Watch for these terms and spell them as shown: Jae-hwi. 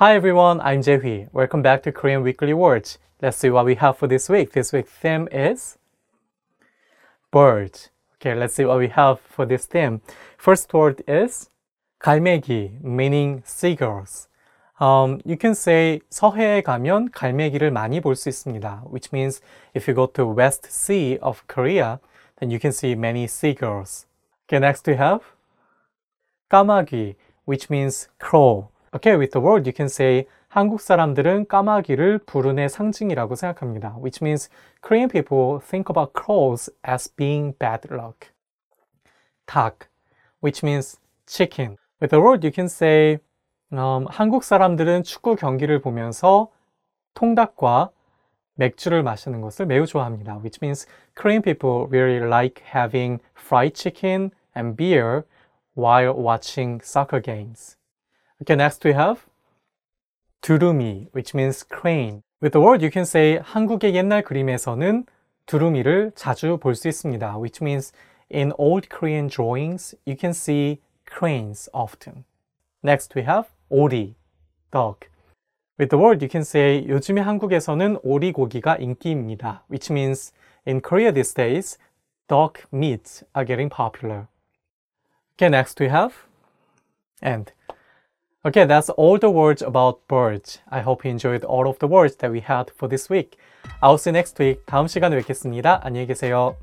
Hi everyone, I'm Jae-hwi. Welcome back to Korean Weekly Words. Let's see what we have for this week. This week's theme is bird. Okay, let's see what we have for this theme. First word is 갈매기, meaning seagulls. You can say 서해에 가면 갈매기를 많이 볼 수 있습니다. Which means if you go to West Sea of Korea, then you can see many seagulls. Okay, next we have 까마귀, which means crow. Okay, with the word you can say 한국 사람들은 까마귀를 불운의 상징이라고 생각합니다. Which means Korean people think about crows as being bad luck. 닭, which means chicken. With the word you can say 한국 사람들은 축구 경기를 보면서 통닭과 맥주를 마시는 것을 매우 좋아합니다. Which means Korean people really like having fried chicken and beer while watching soccer games. Okay, next we have 두루미, which means crane. With the word you can say 한국의 옛날 그림에서는 두루미를 자주 볼 수 있습니다. Which means in old Korean drawings you can see cranes often. Next we have 오리, dog. With the word you can say 요즘에 한국에서는 오리 고기가 인기입니다. Which means in Korea these days dog meats are getting popular. Okay, next we have ant. Okay, that's all the words about birds. I hope you enjoyed all of the words that we had for this week. I'll see you next week. 다음 시간에 뵙겠습니다. 안녕히 계세요.